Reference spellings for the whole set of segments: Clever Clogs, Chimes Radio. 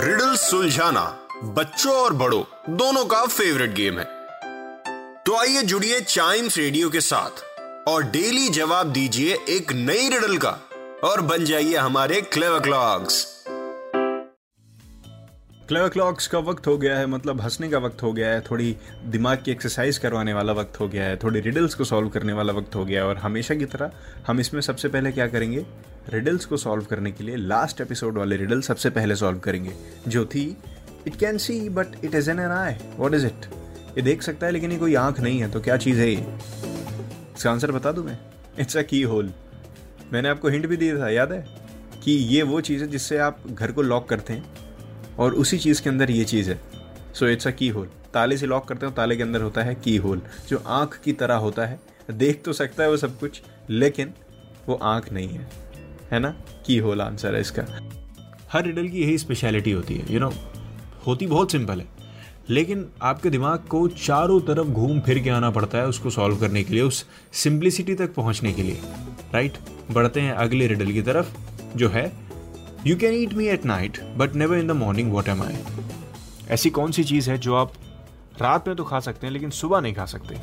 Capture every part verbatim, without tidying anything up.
Riddle सुलझाना बच्चों और बड़ों दोनों का फेवरेट गेम है, तो आइए जुड़िए चाइम्स रेडियो के साथ और डेली जवाब दीजिए एक नई रिडल का और बन जाइए हमारे क्लेवर क्लॉग्स। क्लेवर क्लॉग्स का वक्त हो गया है, मतलब हंसने का वक्त हो गया है, थोड़ी दिमाग की एक्सरसाइज करवाने वाला वक्त हो गया है, थोड़ी रिडल्स को सॉल्व करने वाला वक्त हो गया है। और हमेशा की तरह हम इसमें सबसे पहले क्या करेंगे, रिडल्स को सॉल्व करने के लिए लास्ट एपिसोड वाले रिडल सबसे पहले सॉल्व करेंगे, जो थी it can see but it is an an eye, what is it. ये देख सकता है लेकिन ये कोई आंख नहीं है, तो क्या चीज़ है ये? इसका आंसर बता दूं मैं, इट्स अ की होल। मैंने आपको हिंट भी दिया था, याद है, कि ये वो चीज़ है जिससे आप घर को लॉक करते हैं और उसी चीज़ के अंदर ये चीज़ है। सो इट्स अ की होल। ताले से लॉक करते हो, ताले के अंदर होता है की होल, जो आँख की तरह होता है, देख तो सकता है वो सब कुछ लेकिन वो आँख नहीं है, है ना। की होल आंसर है इसका। हर रिडल की यही स्पेशलिटी होती है, यू नो, होती बहुत सिंपल है लेकिन आपके दिमाग को चारों तरफ घूम फिर के आना पड़ता है उसको सॉल्व करने के लिए, उस सिंप्लिसिटी तक पहुंचने के लिए, राइट। बढ़ते हैं अगले रिडल की तरफ, जो है you can eat me at night but never in the morning, what am I. ऐसी कौन सी चीज़ है जो आप रात में तो खा सकते हैं लेकिन सुबह नहीं खा सकते?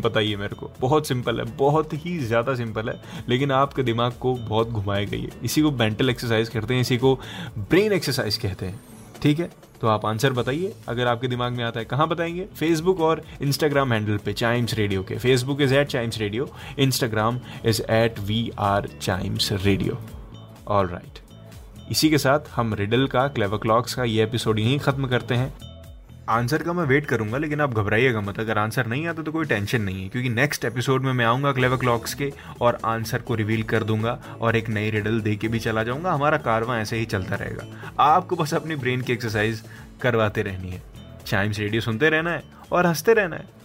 बताइए मेरे को। बहुत सिंपल है, बहुत ही ज़्यादा सिंपल है लेकिन आपके दिमाग को बहुत घुमाए गई है। इसी को मेंटल एक्सरसाइज कहते हैं, इसी को ब्रेन एक्सरसाइज कहते हैं, ठीक है। तो आप आंसर बताइए अगर आपके दिमाग में आता है। कहाँ बताएंगे? फेसबुक और इंस्टाग्राम हैंडल पे चाइम्स रेडियो के। Facebook is at Chimes radio, Instagram is at we are Chimes radio. All right, इसी के साथ हम रिडल का, क्लेवर क्लॉक्स का ये एपिसोड यहीं ख़त्म करते हैं। आंसर का मैं वेट करूंगा लेकिन आप घबराइएगा मत। अगर आंसर नहीं आता तो कोई टेंशन नहीं है, क्योंकि नेक्स्ट एपिसोड में मैं आऊँगा क्लेवर क्लॉक्स के और आंसर को रिवील कर दूंगा और एक नई रिडल दे के भी चला जाऊंगा। हमारा कारवां ऐसे ही चलता रहेगा। आपको बस अपनी ब्रेन की एक्सरसाइज करवाते रहनी है, चाइम्स रेडियो सुनते रहना है और हंसते रहना है।